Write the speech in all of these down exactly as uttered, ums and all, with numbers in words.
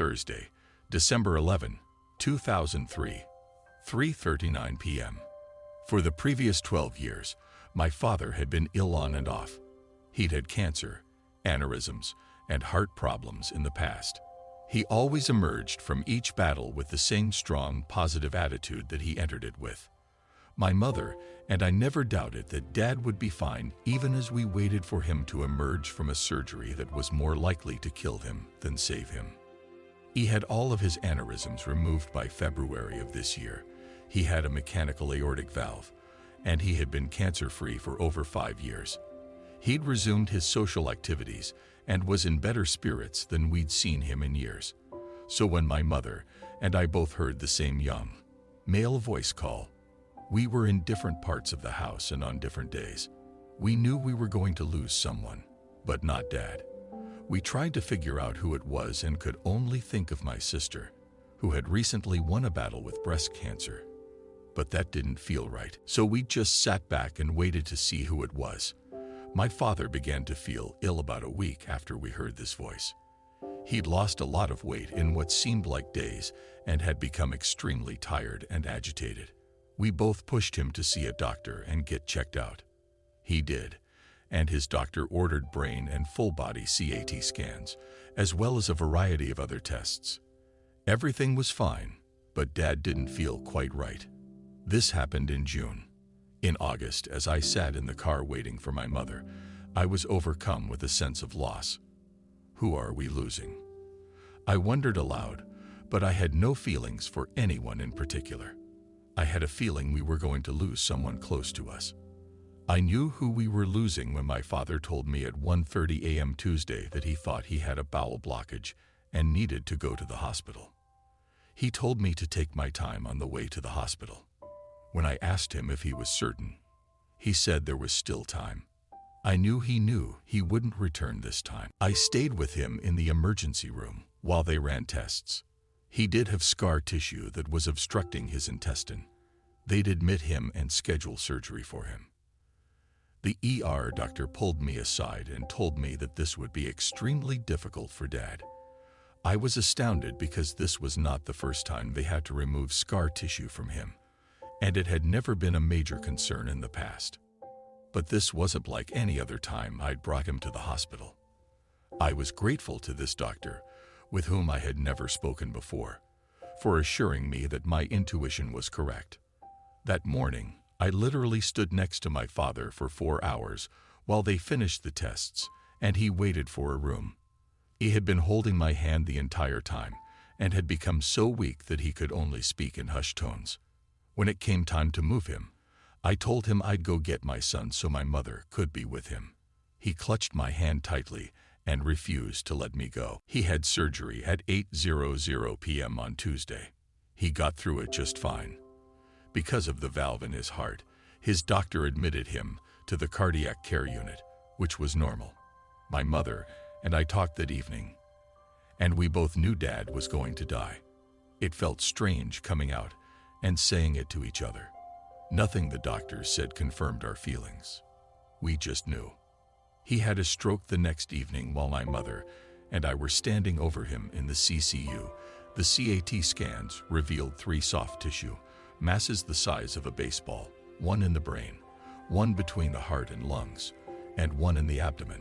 Thursday, December eleventh, two thousand three, three thirty-nine p m For the previous twelve years, my father had been ill on and off. He'd had cancer, aneurysms, and heart problems in the past. He always emerged from each battle with the same strong, positive attitude that he entered it with. My mother and I never doubted that Dad would be fine, even as we waited for him to emerge from a surgery that was more likely to kill him than save him. He had all of his aneurysms removed by February of this year. He had a mechanical aortic valve, and he had been cancer-free for over five years. He'd resumed his social activities and was in better spirits than we'd seen him in years. So when my mother and I both heard the same young, male voice call, we were in different parts of the house and on different days. We knew we were going to lose someone, but not Dad. We tried to figure out who it was and could only think of my sister, who had recently won a battle with breast cancer. But that didn't feel right, so we just sat back and waited to see who it was. My father began to feel ill about a week after we heard this voice. He'd lost a lot of weight in what seemed like days and had become extremely tired and agitated. We both pushed him to see a doctor and get checked out. He did, and his doctor ordered brain and full-body C A T scans, as well as a variety of other tests. Everything was fine, but Dad didn't feel quite right. This happened in June. In August, as I sat in the car waiting for my mother, I was overcome with a sense of loss. Who are we losing? I wondered aloud, but I had no feelings for anyone in particular. I had a feeling we were going to lose someone close to us. I knew who we were losing when my father told me at one thirty a m Tuesday that he thought he had a bowel blockage and needed to go to the hospital. He told me to take my time on the way to the hospital. When I asked him if he was certain, he said there was still time. I knew he knew he wouldn't return this time. I stayed with him in the emergency room while they ran tests. He did have scar tissue that was obstructing his intestine. They'd admit him and schedule surgery for him. The E R doctor pulled me aside and told me that this would be extremely difficult for Dad. I was astounded because this was not the first time they had to remove scar tissue from him, and it had never been a major concern in the past. But this wasn't like any other time I'd brought him to the hospital. I was grateful to this doctor, with whom I had never spoken before, for assuring me that my intuition was correct. That morning, I literally stood next to my father for four hours while they finished the tests, and he waited for a room. He had been holding my hand the entire time and had become so weak that he could only speak in hushed tones. When it came time to move him, I told him I'd go get my son so my mother could be with him. He clutched my hand tightly and refused to let me go. He had surgery at eight p m on Tuesday. He got through it just fine. Because of the valve in his heart, his doctor admitted him to the cardiac care unit, which was normal. My mother and I talked that evening, and we both knew Dad was going to die. It felt strange coming out and saying it to each other. Nothing the doctor said confirmed our feelings. We just knew. He had a stroke the next evening while my mother and I were standing over him in the C C U. The C A T scans revealed three soft tissue masses the size of a baseball, one in the brain, one between the heart and lungs, and one in the abdomen.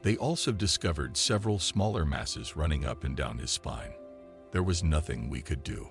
They also discovered several smaller masses running up and down his spine. There was nothing we could do.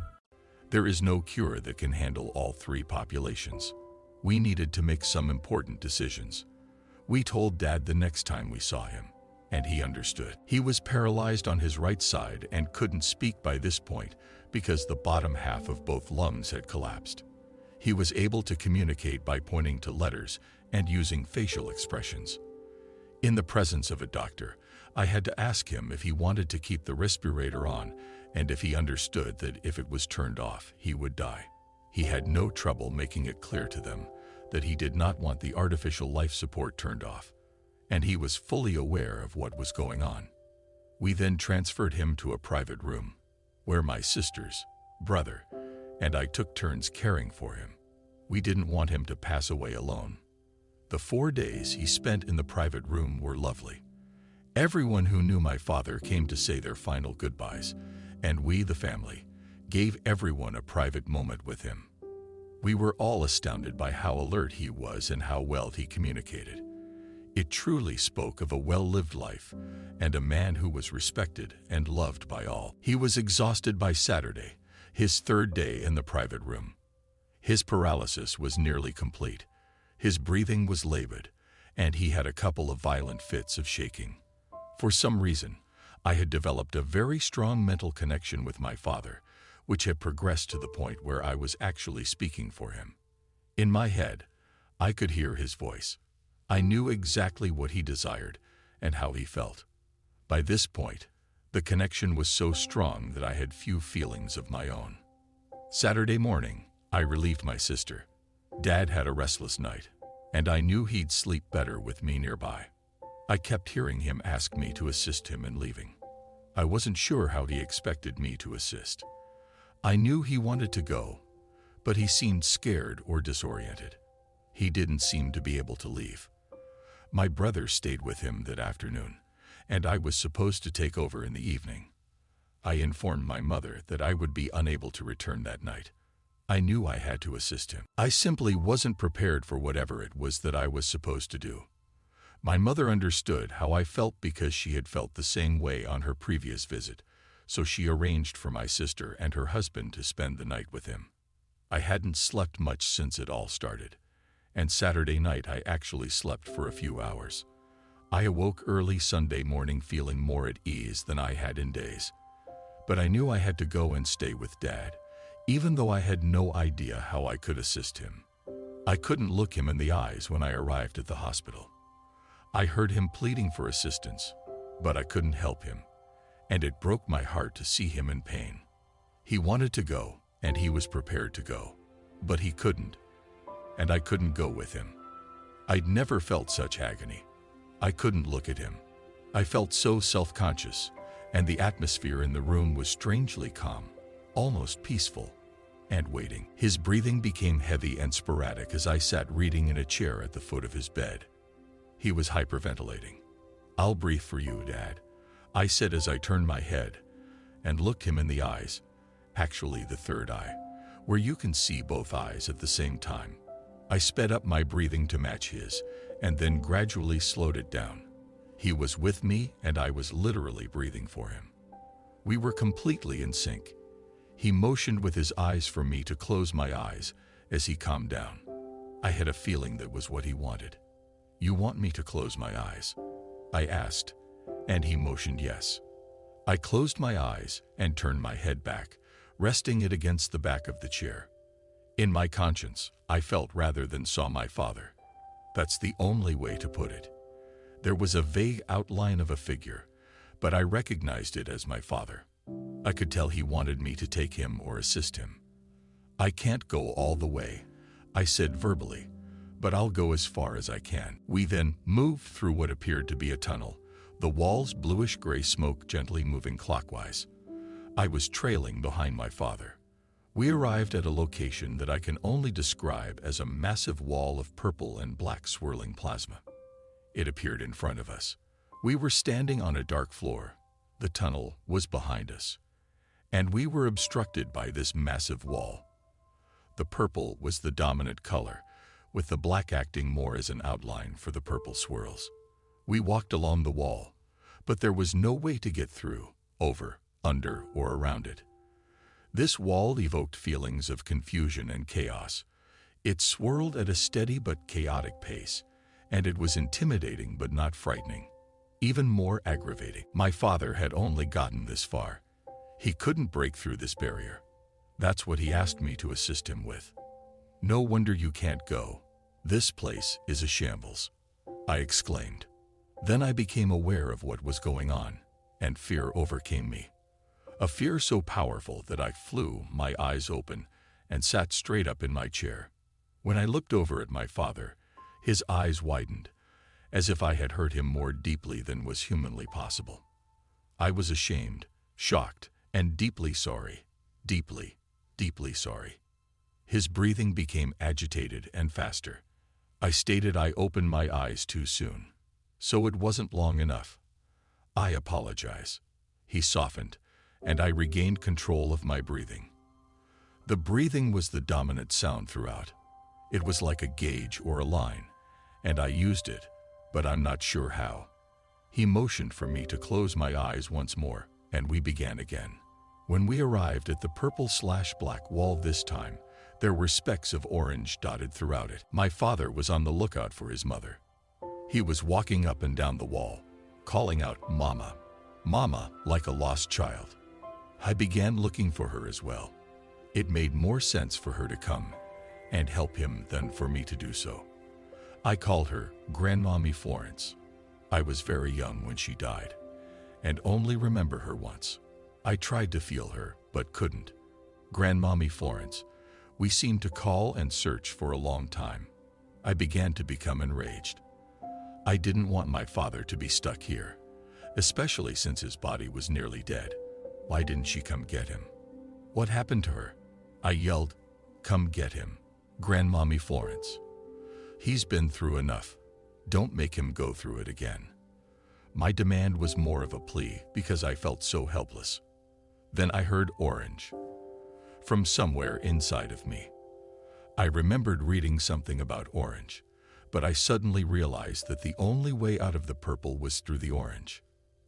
There is no cure that can handle all three populations. We needed to make some important decisions. We told Dad the next time we saw him, and he understood. He was paralyzed on his right side and couldn't speak by this point because the bottom half of both lungs had collapsed. He was able to communicate by pointing to letters and using facial expressions. In the presence of a doctor, I had to ask him if he wanted to keep the respirator on and if he understood that if it was turned off, he would die. He had no trouble making it clear to them that he did not want the artificial life support turned off, and he was fully aware of what was going on. We then transferred him to a private room, where my sisters, brother, and I took turns caring for him. We didn't want him to pass away alone. The four days he spent in the private room were lovely. Everyone who knew my father came to say their final goodbyes, and we, the family, gave everyone a private moment with him. We were all astounded by how alert he was and how well he communicated. It truly spoke of a well-lived life and a man who was respected and loved by all. He was exhausted by Saturday, his third day in the private room. His paralysis was nearly complete. His breathing was labored, and he had a couple of violent fits of shaking. For some reason, I had developed a very strong mental connection with my father, which had progressed to the point where I was actually speaking for him. In my head, I could hear his voice. I knew exactly what he desired and how he felt. By this point, the connection was so strong that I had few feelings of my own. Saturday morning, I relieved my sister. Dad had a restless night, and I knew he'd sleep better with me nearby. I kept hearing him ask me to assist him in leaving. I wasn't sure how he expected me to assist. I knew he wanted to go, but he seemed scared or disoriented. He didn't seem to be able to leave. My brother stayed with him that afternoon, and I was supposed to take over in the evening. I informed my mother that I would be unable to return that night. I knew I had to assist him. I simply wasn't prepared for whatever it was that I was supposed to do. My mother understood how I felt because she had felt the same way on her previous visit, so she arranged for my sister and her husband to spend the night with him. I hadn't slept much since it all started, and Saturday night I actually slept for a few hours. I awoke early Sunday morning feeling more at ease than I had in days. But I knew I had to go and stay with Dad, even though I had no idea how I could assist him. I couldn't look him in the eyes when I arrived at the hospital. I heard him pleading for assistance, but I couldn't help him, and it broke my heart to see him in pain. He wanted to go, and he was prepared to go, but he couldn't. And I couldn't go with him. I'd never felt such agony. I couldn't look at him. I felt so self-conscious, and the atmosphere in the room was strangely calm, almost peaceful, and waiting. His breathing became heavy and sporadic as I sat reading in a chair at the foot of his bed. He was hyperventilating. "I'll breathe for you, Dad," I said as I turned my head and looked him in the eyes, actually the third eye, where you can see both eyes at the same time. I sped up my breathing to match his, and then gradually slowed it down. He was with me, and I was literally breathing for him. We were completely in sync. He motioned with his eyes for me to close my eyes as he calmed down. I had a feeling that was what he wanted. "You want me to close my eyes?" I asked, and he motioned yes. I closed my eyes and turned my head back, resting it against the back of the chair. In my conscience, I felt rather than saw my father. That's the only way to put it. There was a vague outline of a figure, but I recognized it as my father. I could tell he wanted me to take him or assist him. "I can't go all the way," I said verbally, "but I'll go as far as I can." We then moved through what appeared to be a tunnel, the walls bluish-gray smoke gently moving clockwise. I was trailing behind my father. We arrived at a location that I can only describe as a massive wall of purple and black swirling plasma. It appeared in front of us. We were standing on a dark floor. The tunnel was behind us, and we were obstructed by this massive wall. The purple was the dominant color, with the black acting more as an outline for the purple swirls. We walked along the wall, but there was no way to get through, over, under, or around it. This wall evoked feelings of confusion and chaos. It swirled at a steady but chaotic pace, and it was intimidating but not frightening, even more aggravating. My father had only gotten this far. He couldn't break through this barrier. That's what he asked me to assist him with. "No wonder you can't go. This place is a shambles," I exclaimed. Then I became aware of what was going on, and fear overcame me. A fear so powerful that I flew, my eyes open, and sat straight up in my chair. When I looked over at my father, his eyes widened, as if I had hurt him more deeply than was humanly possible. I was ashamed, shocked, and deeply sorry, deeply, deeply sorry. His breathing became agitated and faster. I stated I opened my eyes too soon, so it wasn't long enough. I apologize. He softened, and I regained control of my breathing. The breathing was the dominant sound throughout. It was like a gauge or a line, and I used it, but I'm not sure how. He motioned for me to close my eyes once more, and we began again. When we arrived at the purple-slash-black wall this time, there were specks of orange dotted throughout it. My father was on the lookout for his mother. He was walking up and down the wall, calling out, "Mama, Mama," like a lost child. I began looking for her as well. It made more sense for her to come and help him than for me to do so. I called her Grandmommy Florence. I was very young when she died, and only remember her once. I tried to feel her, but couldn't. Grandmommy Florence, we seemed to call and search for a long time. I began to become enraged. I didn't want my father to be stuck here, especially since his body was nearly dead. Why didn't she come get him? What happened to her? I yelled, "Come get him, Grandmommy Florence. He's been through enough. Don't make him go through it again." My demand was more of a plea because I felt so helpless. Then I heard orange from somewhere inside of me. I remembered reading something about orange, but I suddenly realized that the only way out of the purple was through the orange.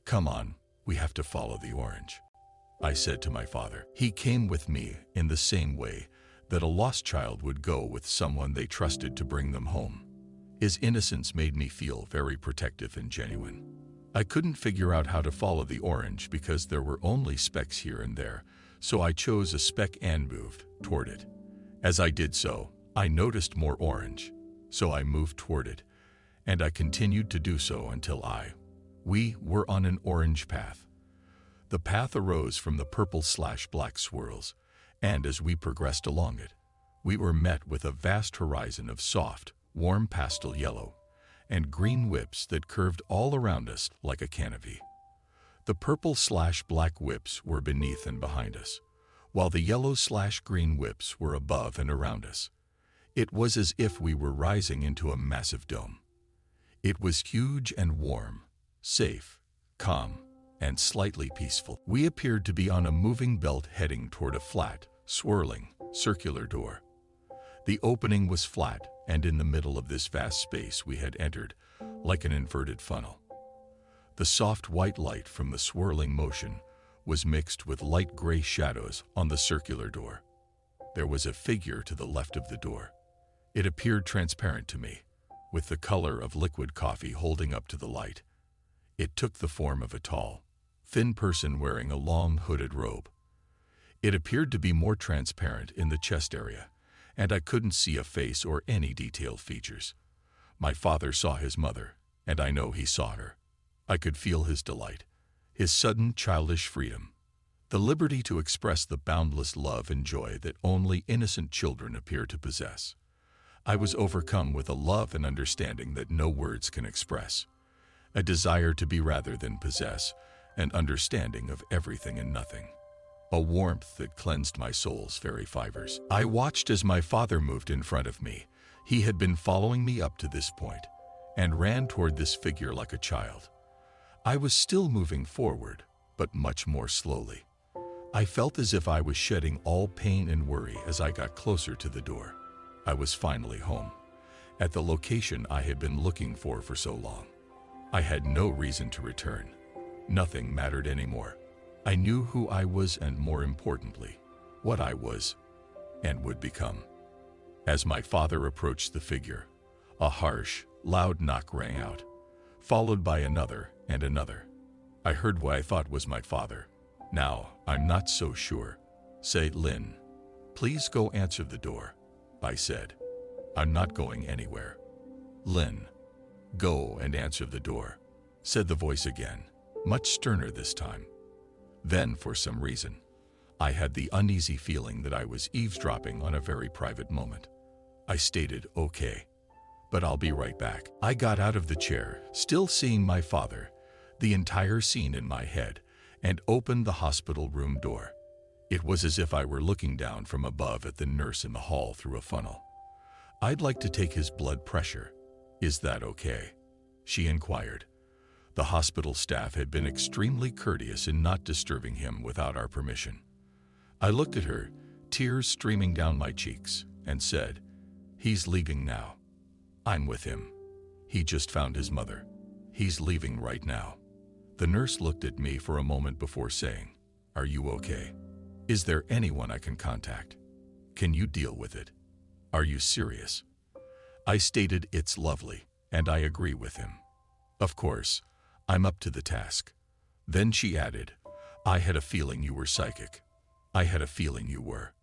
"Come on, we have to follow the orange," I said to my father. He came with me in the same way that a lost child would go with someone they trusted to bring them home. His innocence made me feel very protective and genuine. I couldn't figure out how to follow the orange because there were only specks here and there, so I chose a speck and moved toward it. As I did so, I noticed more orange, so I moved toward it, and I continued to do so until I... We were on an orange path. The path arose from the purple-slash-black swirls, and as we progressed along it, we were met with a vast horizon of soft, warm pastel yellow and green whips that curved all around us like a canopy. The purple-slash-black whips were beneath and behind us, while the yellow-slash-green whips were above and around us. It was as if we were rising into a massive dome. It was huge and warm, safe, calm, and slightly peaceful. We appeared to be on a moving belt heading toward a flat, swirling, circular door. The opening was flat, and in the middle of this vast space we had entered, like an inverted funnel. The soft white light from the swirling motion was mixed with light gray shadows on the circular door. There was a figure to the left of the door. It appeared transparent to me, with the color of liquid coffee holding up to the light. It took the form of a tall, thin person wearing a long hooded robe. It appeared to be more transparent in the chest area, and I couldn't see a face or any detailed features. My father saw his mother, and I know he saw her. I could feel his delight, his sudden childish freedom, the liberty to express the boundless love and joy that only innocent children appear to possess. I was overcome with a love and understanding that no words can express, a desire to be rather than possess, an understanding of everything and nothing, a warmth that cleansed my soul's very fibers. I watched as my father moved in front of me. He had been following me up to this point and ran toward this figure like a child. I was still moving forward, but much more slowly. I felt as if I was shedding all pain and worry as I got closer to the door. I was finally home, at the location I had been looking for for so long. I had no reason to return. Nothing mattered anymore. I knew who I was and, more importantly, what I was and would become. As my father approached the figure, a harsh, loud knock rang out, followed by another and another. I heard what I thought was my father. "Now, I'm not so sure. Say, Lynn, please go answer the door," I said. "I'm not going anywhere. Lynn, go and answer the door." said the voice again, much sterner this time. Then, for some reason, I had the uneasy feeling that I was eavesdropping on a very private moment. I stated, okay, but I'll be right back. I got out of the chair, still seeing my father, the entire scene in my head, and opened the hospital room door. It was as if I were looking down from above at the nurse in the hall through a funnel. I'd like to take his blood pressure. Is that okay? She inquired. The hospital staff had been extremely courteous in not disturbing him without our permission. I looked at her, tears streaming down my cheeks, and said, "He's leaving now. I'm with him. He just found his mother. He's leaving right now." The nurse looked at me for a moment before saying, "Are you okay? Is there anyone I can contact? Can you deal with it? Are you serious?" I stated, "It's lovely, and I agree with him. Of course, I'm up to the task." Then she added, "I had a feeling you were psychic. I had a feeling you were."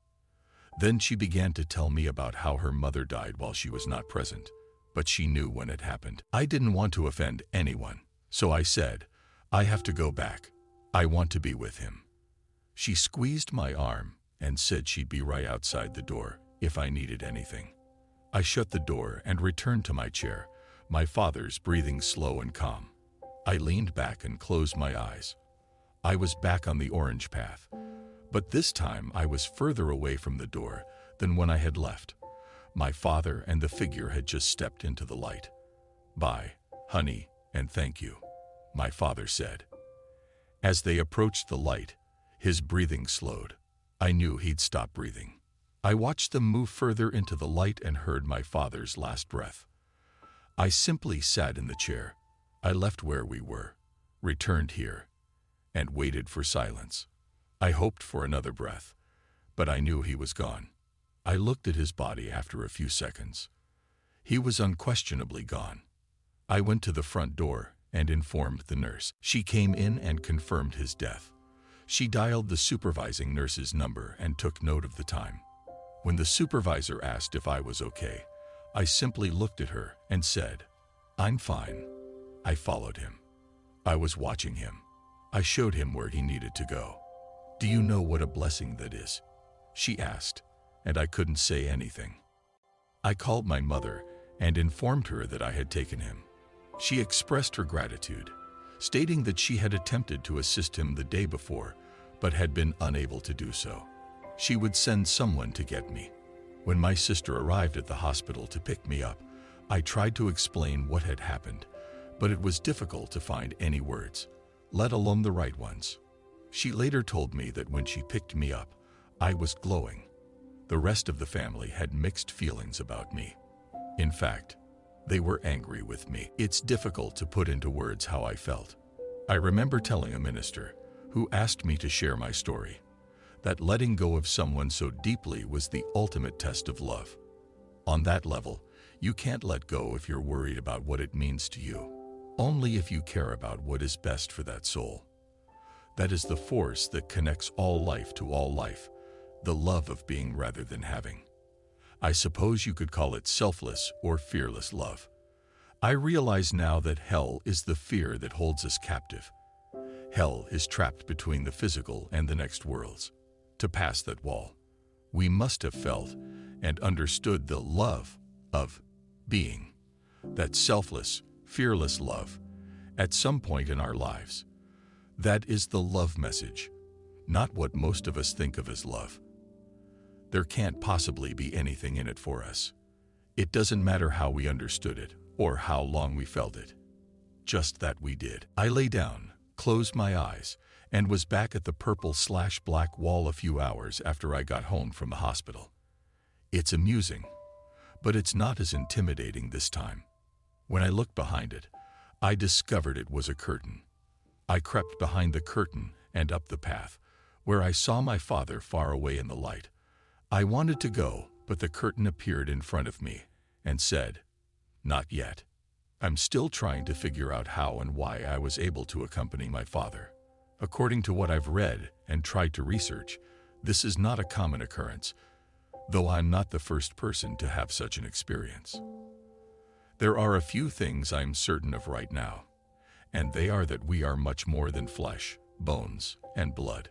Then she began to tell me about how her mother died while she was not present, but she knew when it happened. I didn't want to offend anyone, so I said, "I have to go back. I want to be with him." She squeezed my arm and said she'd be right outside the door if I needed anything. I shut the door and returned to my chair, my father's breathing slow and calm. I leaned back and closed my eyes. I was back on the orange path, but this time I was further away from the door than when I had left. My father and the figure had just stepped into the light. "Bye, honey, and thank you," my father said. As they approached the light, his breathing slowed. I knew he'd stop breathing. I watched them move further into the light and heard my father's last breath. I simply sat in the chair. I left where we were, returned here, and waited for silence. I hoped for another breath, but I knew he was gone. I looked at his body after a few seconds. He was unquestionably gone. I went to the front door and informed the nurse. She came in and confirmed his death. She dialed the supervising nurse's number and took note of the time. When the supervisor asked if I was okay, I simply looked at her and said, "I'm fine." I followed him. I was watching him. I showed him where he needed to go. "Do you know what a blessing that is?" she asked, and I couldn't say anything. I called my mother and informed her that I had taken him. She expressed her gratitude, stating that she had attempted to assist him the day before, but had been unable to do so. She would send someone to get me. When my sister arrived at the hospital to pick me up, I tried to explain what had happened, but it was difficult to find any words, let alone the right ones. She later told me that when she picked me up, I was glowing. The rest of the family had mixed feelings about me. In fact, they were angry with me. It's difficult to put into words how I felt. I remember telling a minister, who asked me to share my story, that letting go of someone so deeply was the ultimate test of love. On that level, you can't let go if you're worried about what it means to you, only if you care about what is best for that soul. That is the force that connects all life to all life, the love of being rather than having. I suppose you could call it selfless or fearless love. I realize now that hell is the fear that holds us captive. Hell is trapped between the physical and the next worlds. To pass that wall, we must have felt and understood the love of being, that selfless, fearless love, at some point in our lives. That is the love message, not what most of us think of as love. There can't possibly be anything in it for us. It doesn't matter how we understood it or how long we felt it. Just that we did. I lay down, closed my eyes, and was back at the purple slash black wall a few hours after I got home from the hospital. It's amusing, but it's not as intimidating this time. When I looked behind it, I discovered it was a curtain. I crept behind the curtain and up the path, where I saw my father far away in the light. I wanted to go, but the curtain appeared in front of me and said, "Not yet." I'm still trying to figure out how and why I was able to accompany my father. According to what I've read and tried to research, this is not a common occurrence, though I'm not the first person to have such an experience. There are a few things I'm certain of right now, and they are that we are much more than flesh, bones, and blood,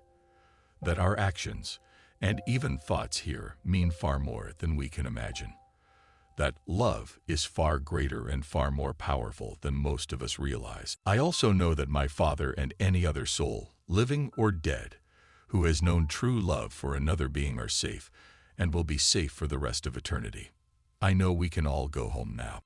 that our actions, and even thoughts here, mean far more than we can imagine, that love is far greater and far more powerful than most of us realize. I also know that my Father and any other soul, living or dead, who has known true love for another being are safe, and will be safe for the rest of eternity. I know we can all go home now.